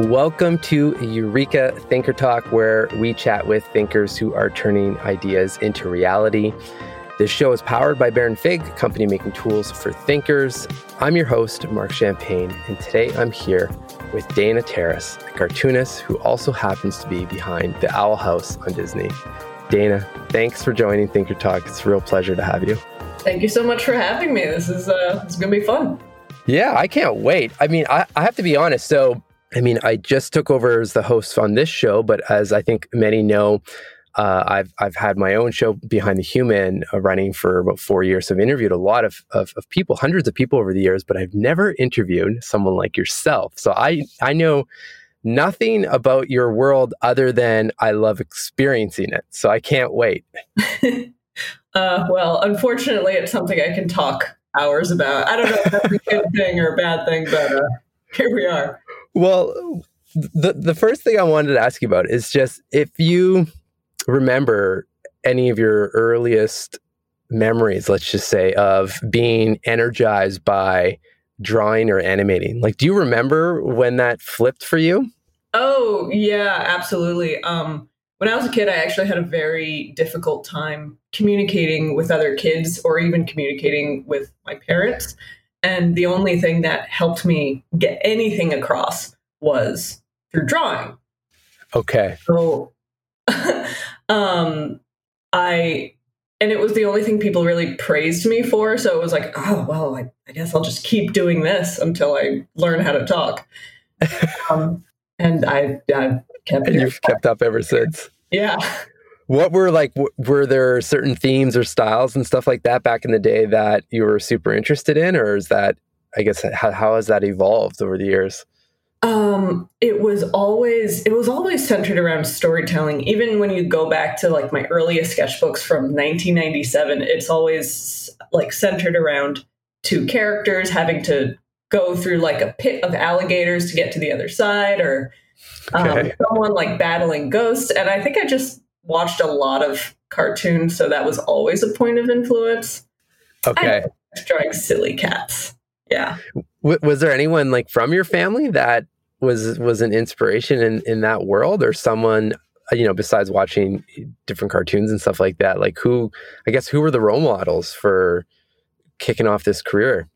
Welcome to Eureka Thinker Talk, where we chat with thinkers who are turning ideas into reality. This show is powered by Baron Fig, a company making tools for thinkers. I'm your host, Mark Champagne, and today I'm here with Dana Terrace, a cartoonist who also happens to be behind the Owl House on Disney. Dana, thanks for joining Thinker Talk. It's a real pleasure to have you. Thank you so much for having me. This is it's going to be fun. Yeah, I can't wait. I mean, I have to be honest. So, I mean, I just took over as the host on this show, but as I think many know, I've had my own show, Behind the Human, running for about 4 years. So I've interviewed a lot of people, hundreds of people over the years, but I've never interviewed someone like yourself. So I know nothing about your world other than I love experiencing it. So I can't wait. Well, unfortunately, it's something I can talk hours about. I don't know if that's a good thing or a bad thing, but here we are. Well, the first thing I wanted to ask you about is just if you remember any of your earliest memories, let's just say, of being energized by drawing or animating. Like, do you remember when that flipped for you? Oh, yeah, absolutely. When I was a kid, I actually had a very difficult time communicating with other kids or even communicating with my parents. And the only thing that helped me get anything across was through drawing. Okay. So, and it was the only thing people really praised me for. So it was like, oh, well, I guess I'll just keep doing this until I learn how to talk. And I've kept it. You've kept up ever since. Yeah. What were were there certain themes or styles and stuff like that back in the day that you were super interested in? Or is that, I guess, how has that evolved over the years? It was always centered around storytelling. Even when you go back to like my earliest sketchbooks from 1997, it's always like centered around two characters having to go through like a pit of alligators to get to the other side, or someone like battling ghosts. And I think I just watched a lot of cartoons, so that was always a point of influence. Okay. I drawing silly cats. Yeah. Was there anyone like from your family that was an inspiration in that world, or someone, you know, besides watching different cartoons and stuff like that? Like who were the role models for kicking off this career?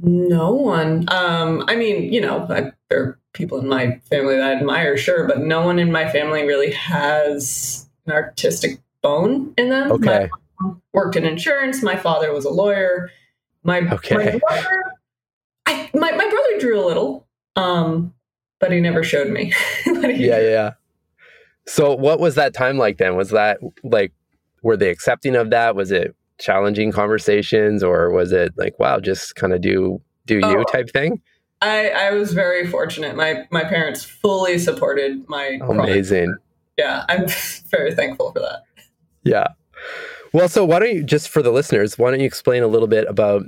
No one. I mean, you know, there are people in my family that I admire, sure, but no one in my family really has an artistic bone in them. Okay. My mom worked in insurance. My father was a lawyer. My brother drew a little, but he never showed me. Yeah. So what was that time like then? Was that like, were they accepting of that? Was it challenging conversations, or was it like, wow, just kind of do you type thing? I was very fortunate. My parents fully supported my Amazing. Product. Yeah, I'm very thankful for that. Yeah. Well, so why don't you, just for the listeners, why don't you explain a little bit about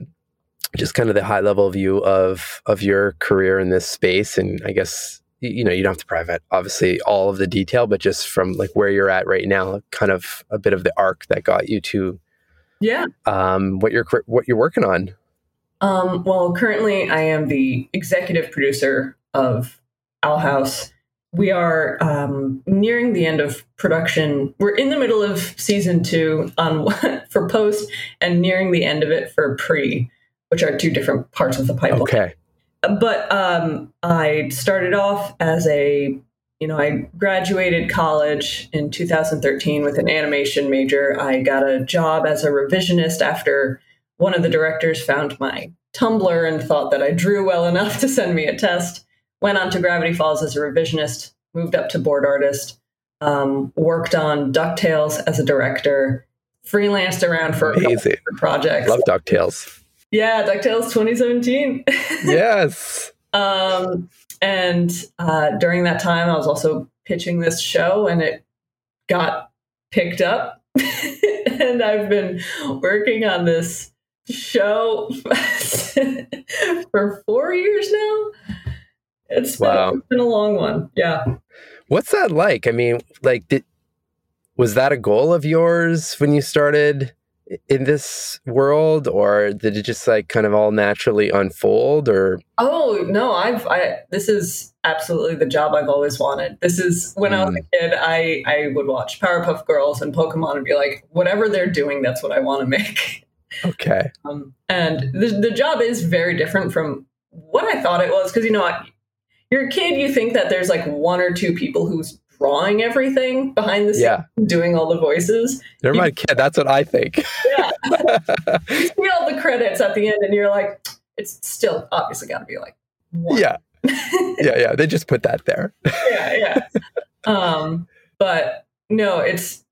just kind of the high level view of your career in this space? And I guess, you know, you don't have to private, obviously, all of the detail, but just from like where you're at right now, kind of a bit of the arc that got you to what you're working on. Well, currently I am the executive producer of Owl House. We are nearing the end of production. We're in the middle of season 2 for post, and nearing the end of it for pre, which are two different parts of the pipeline. Okay. But I started off as I graduated college in 2013 with an animation major. I got a job as a revisionist after one of the directors found my Tumblr and thought that I drew well enough to send me a test. Went on to Gravity Falls as a revisionist, moved up to board artist, worked on DuckTales as a director, freelanced around for a couple of projects. Love DuckTales. Yeah, DuckTales 2017. Yes. And during that time, I was also pitching this show, and it got picked up. And I've been working on this show for 4 years now. It's been a long one. Yeah. What's that like? I mean, was that a goal of yours when you started in this world, or did it just like kind of all naturally unfold? Or this is absolutely the job I've always wanted. This is when I was a kid, I would watch Powerpuff Girls and Pokemon and be like, whatever they're doing, that's what I want to make. Okay. And the job is very different from what I thought it was, because you know, you're a kid, you think that there's like one or two people who's drawing everything behind the scenes, doing all the voices. They're my kid. That's what I think. Yeah. You see all the credits at the end, and you're like, it's still obviously got to be like one. Yeah. Yeah. They just put that there. Yeah. But no,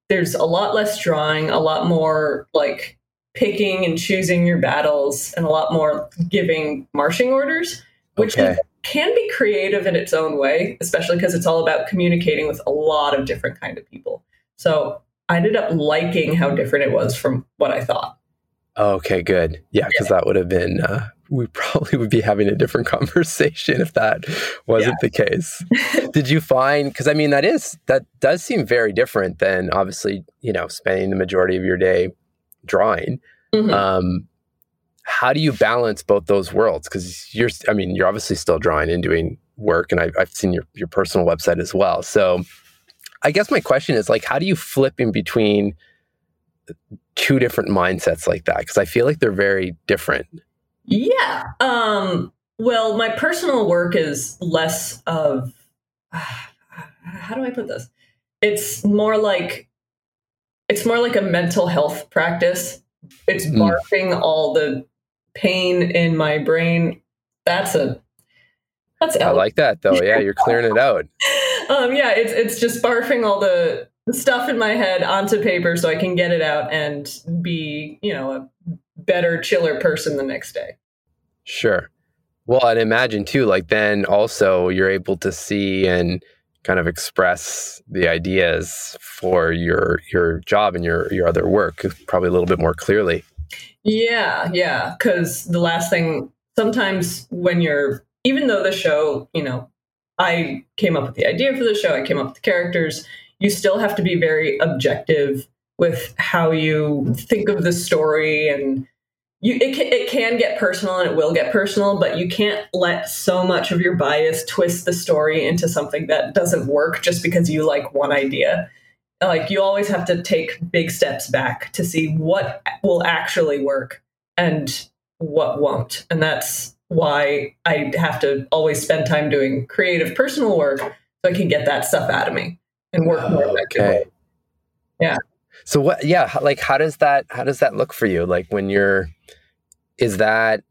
there's a lot less drawing, a lot more like picking and choosing your battles, and a lot more giving marching orders, which is, can be creative in its own way, especially because it's all about communicating with a lot of different kind of people. So I ended up liking how different it was from what I thought. Okay, good. Yeah, because that would have been, we probably would be having a different conversation if that wasn't the case. Did you find, because I mean, that does seem very different than obviously, you know, spending the majority of your day drawing. Mm-hmm. How do you balance both those worlds? Because you're obviously still drawing and doing work, and I've seen your personal website as well. So I guess my question is, like, how do you flip in between two different mindsets like that? Because I feel like they're very different. Yeah. Well, my personal work is less of, how do I put this? It's more like a mental health practice. It's barfing all the pain in my brain. That's elegant. I like that though. Yeah, you're clearing it out. Yeah, it's just barfing all the stuff in my head onto paper so I can get it out and be, you know, a better, chiller person the next day. Sure. Well, I'd imagine too, like then also you're able to see and kind of express the ideas for your job and your other work probably a little bit more clearly. Yeah. Because the last thing, sometimes when even though the show, you know, I came up with the idea for the show, I came up with the characters, you still have to be very objective with how you think of the story, and it can get personal, and it will get personal, but you can't let so much of your bias twist the story into something that doesn't work just because you like one idea. Like, you always have to take big steps back to see what will actually work and what won't. And that's why I have to always spend time doing creative personal work so I can get that stuff out of me and work more effectively. Yeah. So how does that look for you? Like, when is that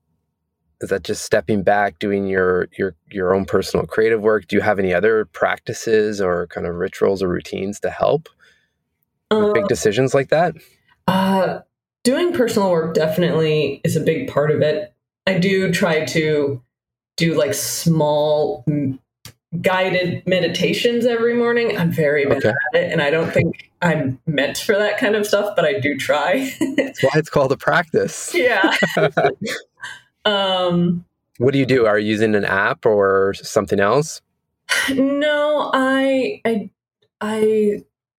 just stepping back, doing your own personal creative work? Do you have any other practices or kind of rituals or routines to help with big decisions like that? Doing personal work definitely is a big part of it. I do try to do like small guided meditations every morning. I'm very bad at it, and I don't think I'm meant for that kind of stuff, but I do try. That's why it's called a practice. Yeah. What do you do? Are you using an app or something else? No, I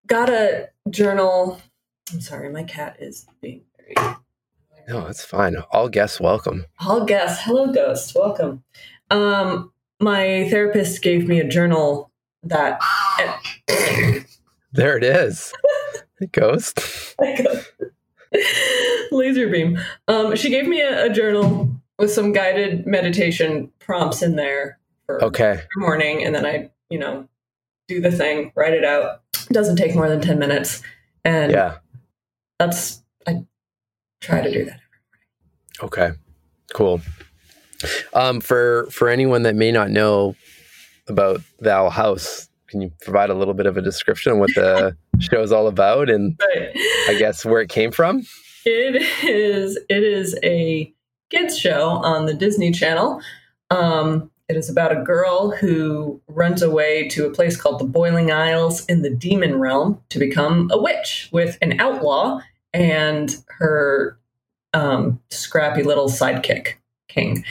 got a journal. I'm sorry, my cat is being very... No, it's fine. All guests welcome. All guests. Hello, ghost. Welcome. My therapist gave me a journal that... There it is. Ghost. Laser beam. She gave me a journal with some guided meditation prompts in there for the morning. And then I, you know, do the thing, write it out. It doesn't take more than 10 minutes. And I try to do that every morning. Okay, cool. For anyone that may not know about the Owl House, can you provide a little bit of a description on what the show is all about and I guess where it came from? It is a kids show on the Disney Channel. It is about a girl who runs away to a place called the Boiling Isles in the Demon Realm to become a witch with an outlaw and her scrappy little sidekick, King.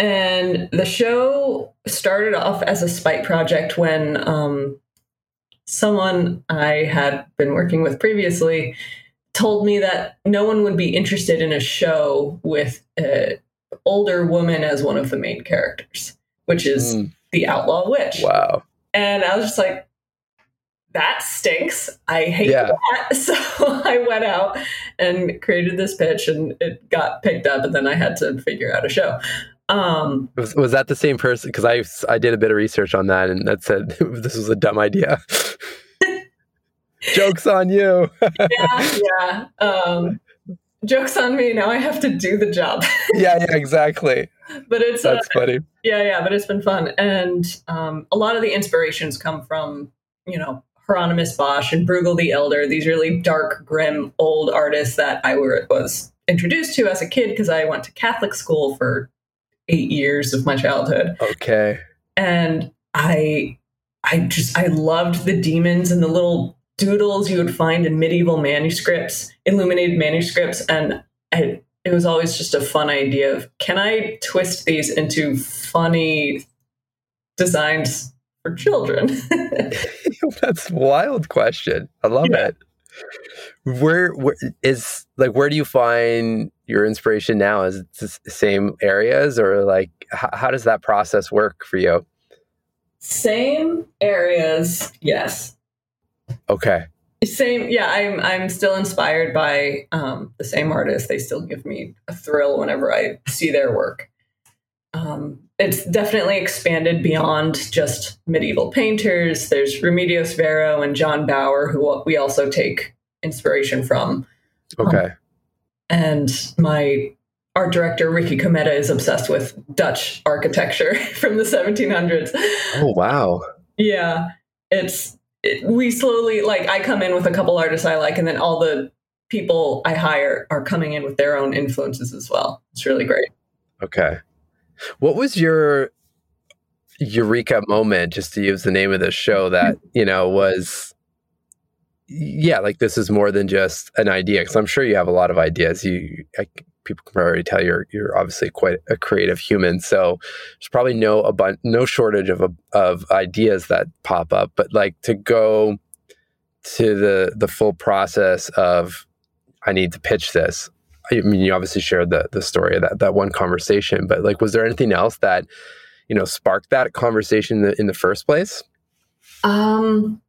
And the show started off as a spite project when someone I had been working with previously told me that no one would be interested in a show with an older woman as one of the main characters, which is the Outlaw Witch. Wow. And I was just like, that stinks. I hate that. So I went out and created this pitch, and it got picked up, and then I had to figure out a show. Was that the same person? Because I did a bit of research on that, and that said this was a dumb idea. Joke's on you. Yeah. Joke's on me. Now I have to do the job. yeah, exactly. But it's that's funny. Yeah, but it's been fun. And a lot of the inspirations come from, Hieronymus Bosch and Bruegel the Elder, these really dark, grim, old artists that I was introduced to as a kid because I went to Catholic school for 8 years of my childhood. Okay. And I loved the demons and the little doodles you would find in medieval manuscripts, illuminated manuscripts. And it was always just a fun idea of, can I twist these into funny designs for children? That's a wild question. I love it. Where do you find your inspiration now? Is it the same areas, or how does that process work for you? Same areas, yes. Okay. Same, yeah. I'm still inspired by the same artists. They still give me a thrill whenever I see their work. It's definitely expanded beyond just medieval painters. There's Remedios Varo and John Bauer, who we also take inspiration from. Okay. And my art director, Ricky Cometa, is obsessed with Dutch architecture from the 1700s. Oh, wow. Yeah. We slowly, I come in with a couple artists I like, and then all the people I hire are coming in with their own influences as well. It's really great. Okay. What was your eureka moment, just to use the name of the show, that, was, this is more than just an idea? Because I'm sure you have a lot of ideas. People can already tell you're obviously quite a creative human. So there's probably no shortage of ideas that pop up. But to go to the full process of, I need to pitch this. I mean, you obviously shared the story of that one conversation, but was there anything else that, sparked that conversation in the first place? Not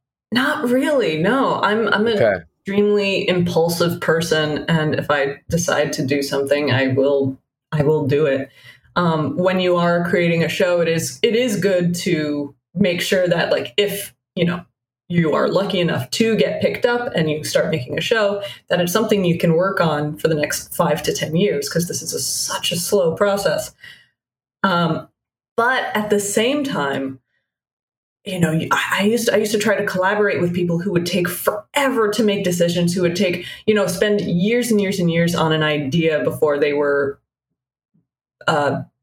really. No, I'm an extremely impulsive person. And if I decide to do something, I will do it. When you are creating a show, it is good to make sure that if, you are lucky enough to get picked up and you start making a show, that it's something you can work on for the next 5 to 10 years, because this is such a slow process. But at the same time, I used to try to collaborate with people who would take forever to make decisions, who would take, spend years and years and years on an idea before they were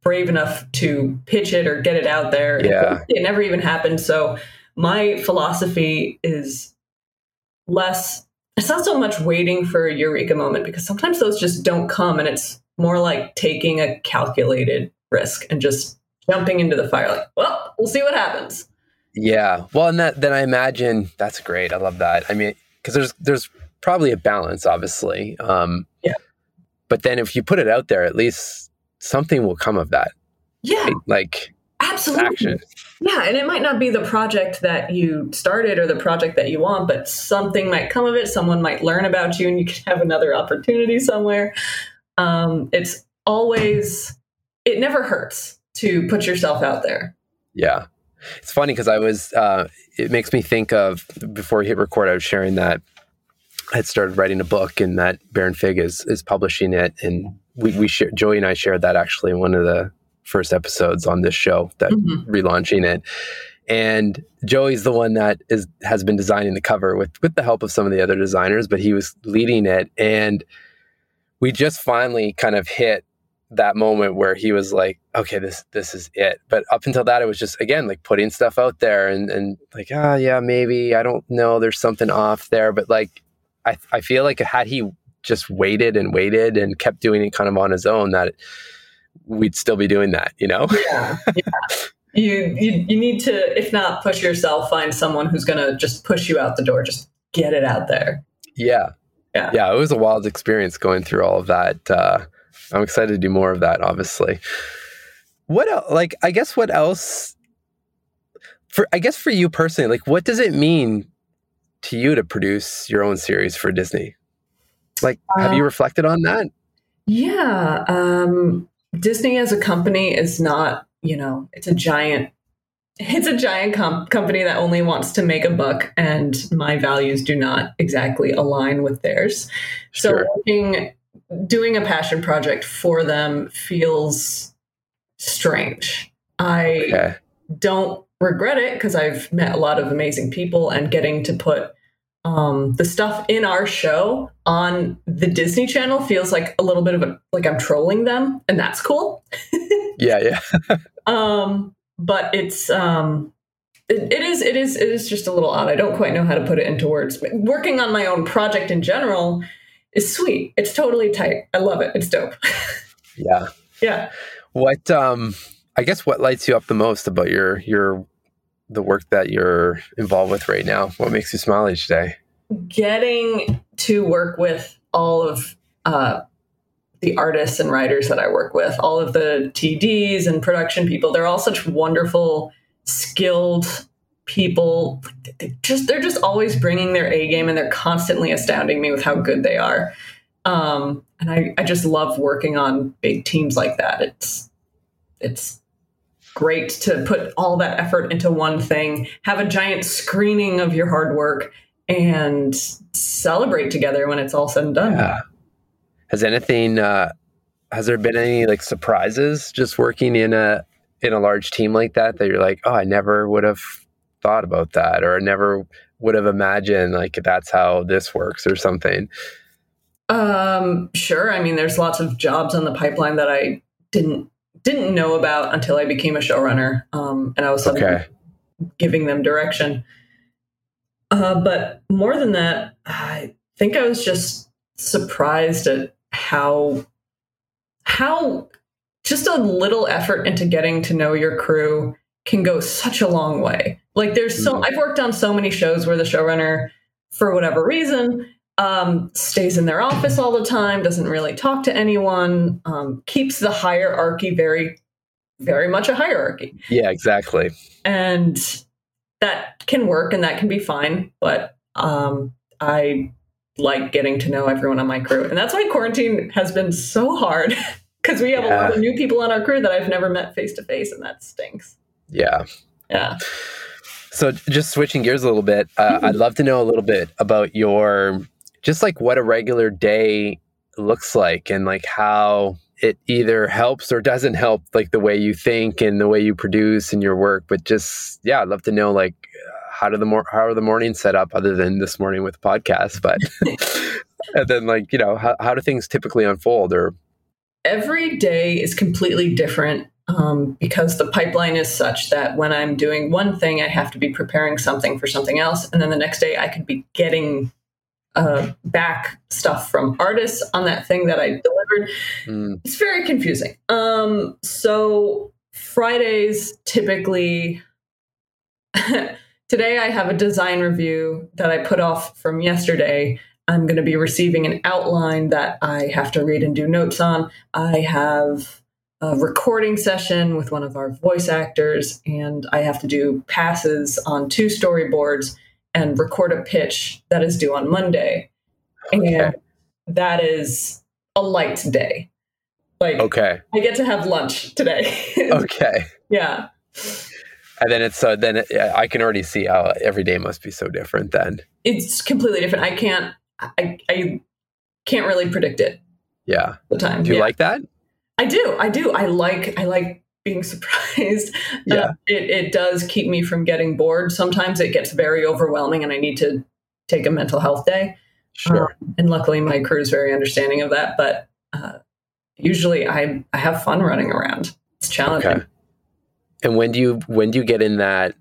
brave enough to pitch it or get it out there. Yeah. It never even happened. So my philosophy is it's not so much waiting for a eureka moment, because sometimes those just don't come, and it's more like taking a calculated risk and just jumping into the fire. We'll see what happens. Yeah. Well, and then I imagine that's great. I love that. I mean, because there's probably a balance, obviously. Yeah. But then if you put it out there, at least something will come of that. Yeah. Absolutely. Action. Yeah. And it might not be the project that you started or the project that you want, but something might come of it. Someone might learn about you, and you could have another opportunity somewhere. It never hurts to put yourself out there. Yeah. It's funny because it makes me think of, before we hit record, I was sharing that I had started writing a book and that Baron Fig is publishing it. And Joey and I shared that actually in one of the first episodes on this show, that relaunching it. And Joey's the one that has been designing the cover with the help of some of the other designers, but he was leading it. And we just finally kind of hit that moment where he was like, okay, this is it. But up until that, it was just, again, putting stuff out there and maybe, I don't know, there's something off there. But I feel like had he just waited and kept doing it kind of on his own, that we'd still be doing that, Yeah. You need to, if not push yourself, find someone who's going to just push you out the door, just get it out there. Yeah, it was a wild experience going through all of that. I'm excited to do more of that, obviously. What else? Like, I guess what else? For you personally, like, what does it mean to you to produce your own series for Disney? Like, have you reflected on that? Yeah, Disney as a company is not, it's a giant. It's a giant company that only wants to make a buck, and my values do not exactly align with theirs. Sure. So doing a passion project for them feels strange. I don't regret it because I've met a lot of amazing people, and getting to put the stuff in our show on the Disney Channel feels like a little bit of like I'm trolling them, and that's cool. Yeah. But it's, it is just a little odd. I don't quite know how to put it into words. But working on my own project in general is sweet. It's totally tight. I love it. It's dope. Yeah. What, I guess what lights you up the most about the work that you're involved with right now? What makes you smile each day? Getting to work with all of, the artists and writers that I work with, all of the TDs and production people, they're all such wonderful, skilled people. They're just always bringing their A game, and they're constantly astounding me with how good they are. And I just love working on big teams like that. It's great to put all that effort into one thing, have a giant screening of your hard work, and celebrate together when it's all said and done. Yeah. Has there been any like surprises just working in a large team like that you're like, oh, I never would have thought about that, or I never would have imagined like that's how this works or something? Sure. I mean, there's lots of jobs on the pipeline that I didn't know about until I became a showrunner, and I was suddenly giving them direction. But more than that, I think I was just surprised at how just a little effort into getting to know your crew can go such a long way. Like I've worked on so many shows where the showrunner, for whatever reason, stays in their office all the time, doesn't really talk to anyone, keeps the hierarchy very, very much a hierarchy. Yeah, exactly. And that can work and that can be fine. But I like getting to know everyone on my crew. And that's why quarantine has been so hard, because we have a lot of new people on our crew that I've never met face to face, and that stinks. Yeah. So just switching gears a little bit, I'd love to know a little bit about just like what a regular day looks like, and like how it either helps or doesn't help like the way you think and the way you produce and your work. But just, I'd love to know like, how are the mornings set up, other than this morning with the podcast? But and then like, how do things typically unfold? Or every day is completely different, because the pipeline is such that when I'm doing one thing, I have to be preparing something for something else. And then the next day I could be getting back stuff from artists on that thing that I delivered. It's very confusing. So Fridays typically... Today I have a design review that I put off from yesterday. I'm going to be receiving an outline that I have to read and do notes on. I have a recording session with one of our voice actors, and I have to do passes on 2 storyboards and record a pitch that is due on Monday. Okay. And that is a light day. Like, I get to have lunch today. Okay. Yeah. And then then I can already see how every day must be so different then. It's completely different. I can't really predict it. Yeah. The time. Do you like that? I do. I like being surprised. Yeah. It does keep me from getting bored. Sometimes it gets very overwhelming and I need to take a mental health day. Sure. And luckily my crew is very understanding of that, but usually I have fun running around. It's challenging. Okay. And when do you get in that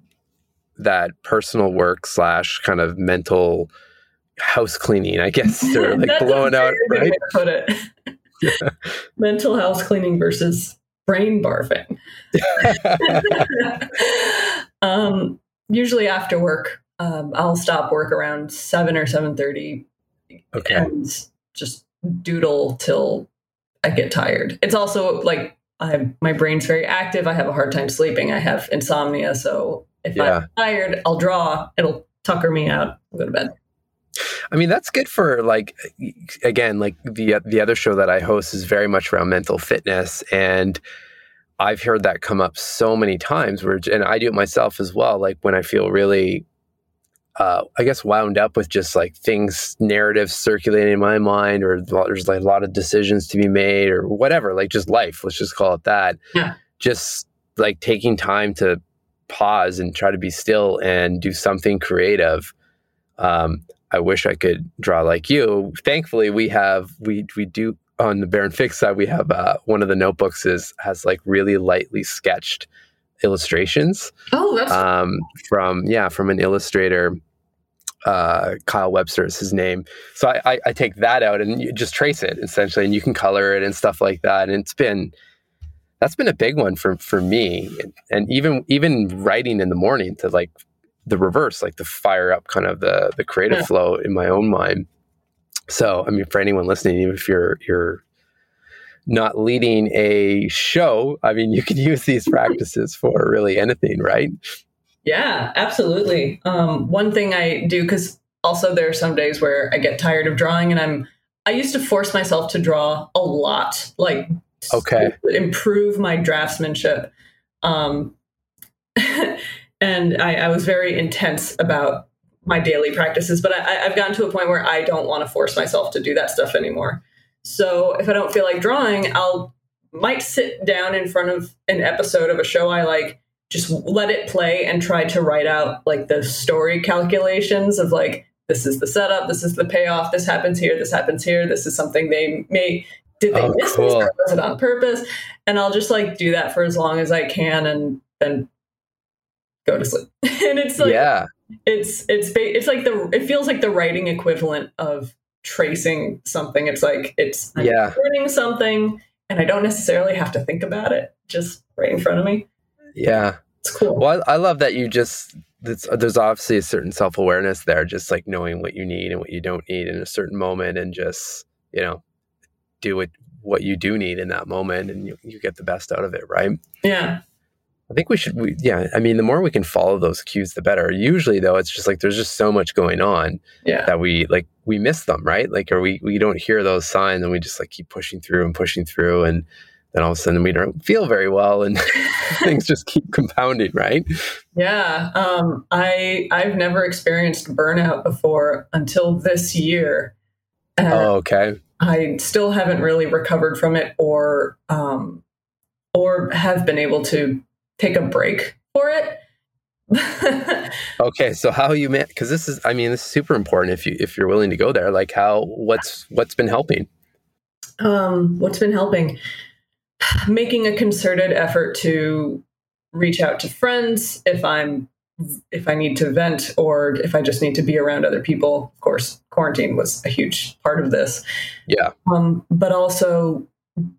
personal work / kind of mental house cleaning, I guess, or like blowing out, right? Put it. Yeah. Mental house cleaning versus brain barfing. Usually after work, I'll stop work around 7 or 7:30 Okay. And just doodle till I get tired. It's also like my brain's very active. I have a hard time sleeping. I have insomnia. So if I'm tired, I'll draw. It'll tucker me out. I'll go to bed. I mean, that's good for like, again, like the other show that I host is very much around mental fitness. And I've heard that come up so many times where, and I do it myself as well. Like when I feel really, I guess, wound up with just like things, narratives circulating in my mind, or there's like a lot of decisions to be made or whatever, like just life, let's just call it that. Yeah. Just like taking time to pause and try to be still and do something creative. I wish I could draw like you. Thankfully, we do on the Baron Fig side. We have one of the notebooks has like really lightly sketched illustrations. Oh, that's from an illustrator, Kyle Webster is his name. So I take that out and you just trace it essentially, and you can color it and stuff like that. And that's been a big one for me, and even writing in the morning to like. The reverse, like to fire up kind of the creative flow in my own mind. So, I mean, for anyone listening, even if you're not leading a show, I mean, you can use these practices for really anything, right? Yeah, absolutely. One thing I do, because also there are some days where I get tired of drawing, and I used to force myself to draw a lot, like improve my draftsmanship. And I was very intense about my daily practices, but I've gotten to a point where I don't want to force myself to do that stuff anymore. So if I don't feel like drawing, I might sit down in front of an episode of a show I like, just let it play and try to write out like the story calculations of like, this is the setup, this is the payoff, this happens here, this happens here, this is something they may... Did they miss this? Or was it on purpose? And I'll just like do that for as long as I can and then go to sleep. And it's like, it's like it feels like the writing equivalent of tracing something. It's like, I'm learning something and I don't necessarily have to think about it, just right in front of me. Yeah. It's cool. Well, I love that there's obviously a certain self-awareness there, just like knowing what you need and what you don't need in a certain moment and just, you know, do what you do need in that moment and you get the best out of it. Right. Yeah. I think we should. I mean, the more we can follow those cues, the better. Usually, though, it's just like there's just so much going on that we miss them, right? Like, or we don't hear those signs, and we just like keep pushing through, and then all of a sudden we don't feel very well, and things just keep compounding, right? Yeah, I've never experienced burnout before until this year. Okay. I still haven't really recovered from it, or have been able to take a break for it. Okay. So how you met, cause this is super important if you're willing to go there, like what's been helping? What's been helping? Making a concerted effort to reach out to friends. If I need to vent or if I just need to be around other people, of course, quarantine was a huge part of this. Yeah. But also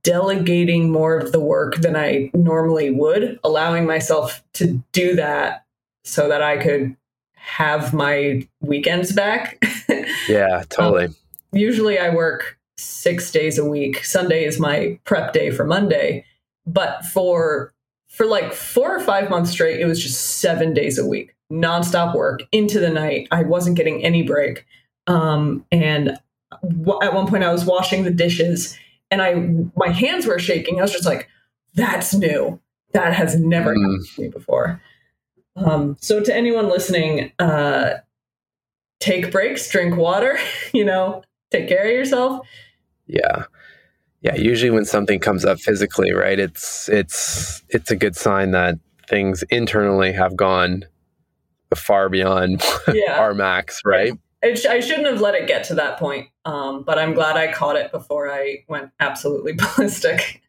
delegating more of the work than I normally would, allowing myself to do that so that I could have my weekends back. Yeah, totally. Usually I work 6 days a week. Sunday is my prep day for Monday, but for like 4 or 5 months straight, it was just 7 days a week, nonstop work into the night. I wasn't getting any break. And at one point I was washing the dishes and my hands were shaking. I was just like, that's new. That has never happened to me before. So to anyone listening, take breaks, drink water, take care of yourself. Yeah. Yeah. Usually when something comes up physically, right, it's a good sign that things internally have gone far beyond our max, right? I shouldn't have let it get to that point, but I'm glad I caught it before I went absolutely ballistic.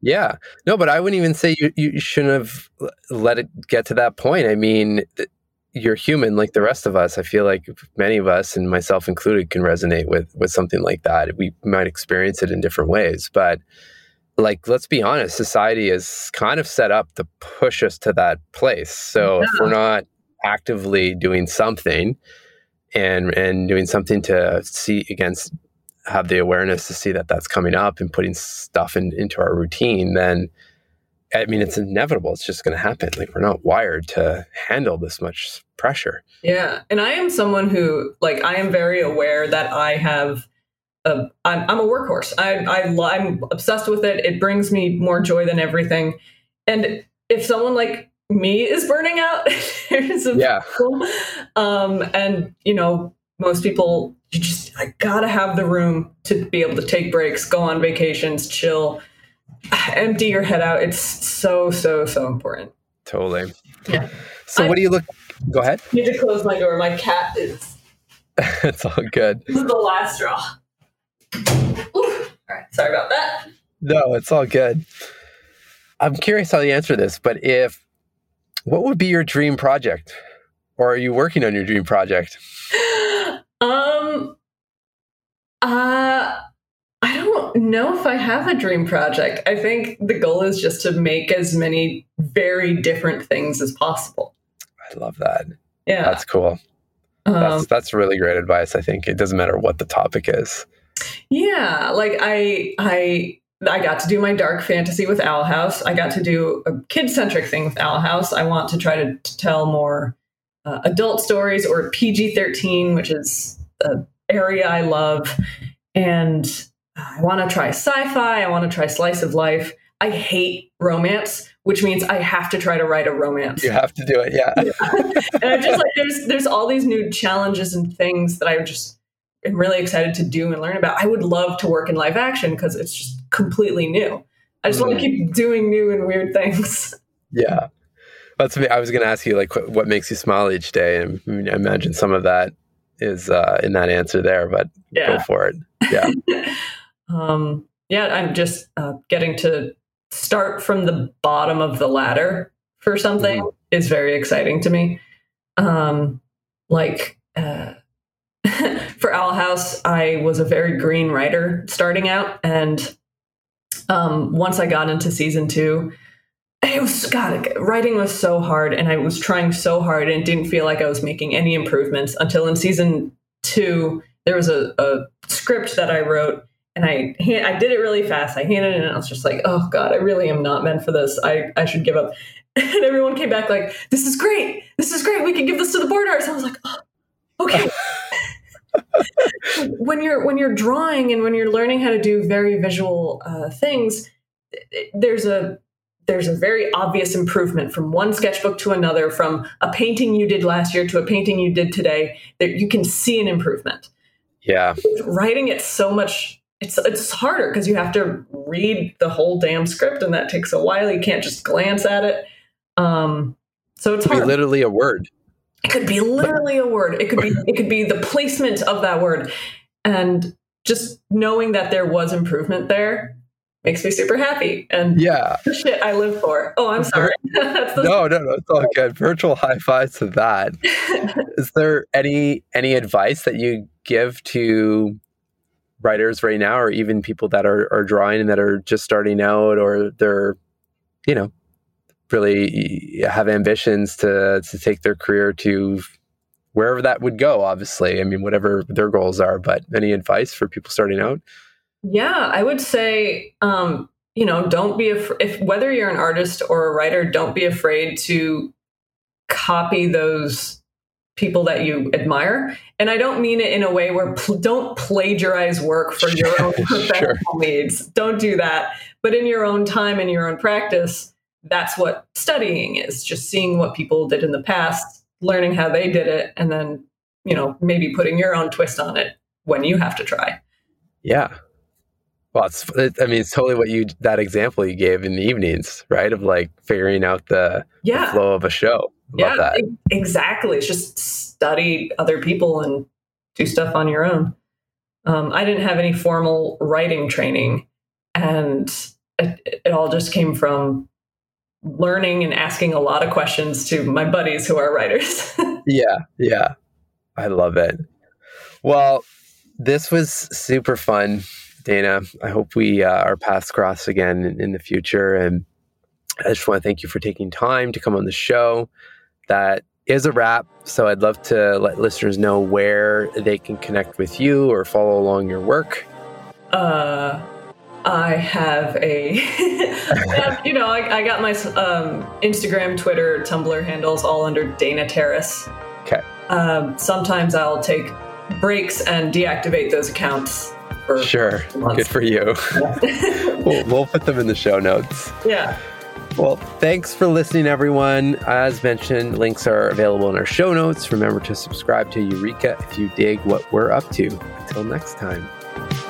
Yeah. No, but I wouldn't even say you shouldn't have let it get to that point. I mean, you're human like the rest of us. I feel like many of us, and myself included, can resonate with something like that. We might experience it in different ways, but like, let's be honest, society is kind of set up to push us to that place. So if we're not actively doing something... and doing something to see against, have the awareness to see that that's coming up and putting stuff into our routine, then, I mean, it's inevitable. It's just going to happen. Like, we're not wired to handle this much pressure. Yeah. And I am someone who, like, I am very aware that I have, I'm a workhorse. I'm obsessed with it. It brings me more joy than everything. And if someone like me is burning out, there's a problem. And, you know, most people, I gotta have the room to be able to take breaks, go on vacations, chill, empty your head out. It's so important. Totally. Yeah. So what do you look? Go ahead. I need to close my door. My cat is. It's all good. This is the last straw. Ooh. All right. Sorry about that. No, it's all good. I'm curious how you answer this, but what would be your dream project, or are you working on your dream project? I don't know if I have a dream project. I think the goal is just to make as many very different things as possible. I love that. Yeah. That's cool. That's really great advice. I think it doesn't matter what the topic is. Yeah. Like I got to do my dark fantasy with Owl House. I got to do a kid-centric thing with Owl House. I want to try to tell more adult stories, or PG-13, which is an area I love. And I want to try sci-fi. I want to try slice of life. I hate romance, which means I have to try to write a romance. You have to do it, yeah. And I'm just like, there's all these new challenges and things that I'm really excited to do and learn about. I would love to work in live action because it's just completely new. I just want to keep doing new and weird things. Yeah, that's me. I was going to ask you, like, what makes you smile each day, and I mean, I imagine some of that is in that answer there. But go for it. Yeah. I'm just getting to start from the bottom of the ladder for something is very exciting to me. For Owl House, I was a very green writer starting out. And once I got into season 2, writing was so hard, and I was trying so hard and didn't feel like I was making any improvements until in season 2, there was a script that I wrote, and I did it really fast. I handed it in, and I was just like, oh God, I really am not meant for this. I should give up. And everyone came back like, this is great. This is great. We can give this to the board arts. I was like, oh, okay. When you're drawing and when you're learning how to do very visual things, there's a very obvious improvement from one sketchbook to another, from a painting you did last year to a painting you did today, that you can see an improvement. Yeah. Writing it so much, it's harder because you have to read the whole damn script, and that takes a while. You can't just glance at it. So it's hard. It could be literally a word. It could be literally a word. It could be the placement of that word. And just knowing that there was improvement there makes me super happy. And the shit I live for. Oh, I'm sorry. No, it's all good. Virtual high five to that. Is there any advice that you give to writers right now, or even people that are drawing and that are just starting out, or they're, you know, really have ambitions to take their career to wherever that would go, obviously? I mean, whatever their goals are, but any advice for people starting out? Yeah, I would say, you know, don't be whether you're an artist or a writer, don't be afraid to copy those people that you admire. And I don't mean it in a way where don't plagiarize work for your own professional needs. Don't do that. But in your own time, in your own practice, that's what studying is, just seeing what people did in the past, learning how they did it, and then, you know, maybe putting your own twist on it when you have to try. Yeah. Well, it's totally what that example you gave in the evenings, right? Of like figuring out the flow of a show. Love that. Exactly. It's just study other people and do stuff on your own. I didn't have any formal writing training, and it all just came from learning and asking a lot of questions to my buddies who are writers. Yeah. I love it. Well, this was super fun, Dana. I hope we our paths cross again in the future. And I just want to thank you for taking time to come on the show. That is a wrap. So I'd love to let listeners know where they can connect with you or follow along your work. I have a, I got my Instagram, Twitter, Tumblr handles all under Dana Terrace. Okay. Sometimes I'll take breaks and deactivate those accounts. Sure. Months. Good for you. Yeah. we'll put them in the show notes. Yeah. Well, thanks for listening, everyone. As mentioned, links are available in our show notes. Remember to subscribe to Eureka if you dig what we're up to. Until next time.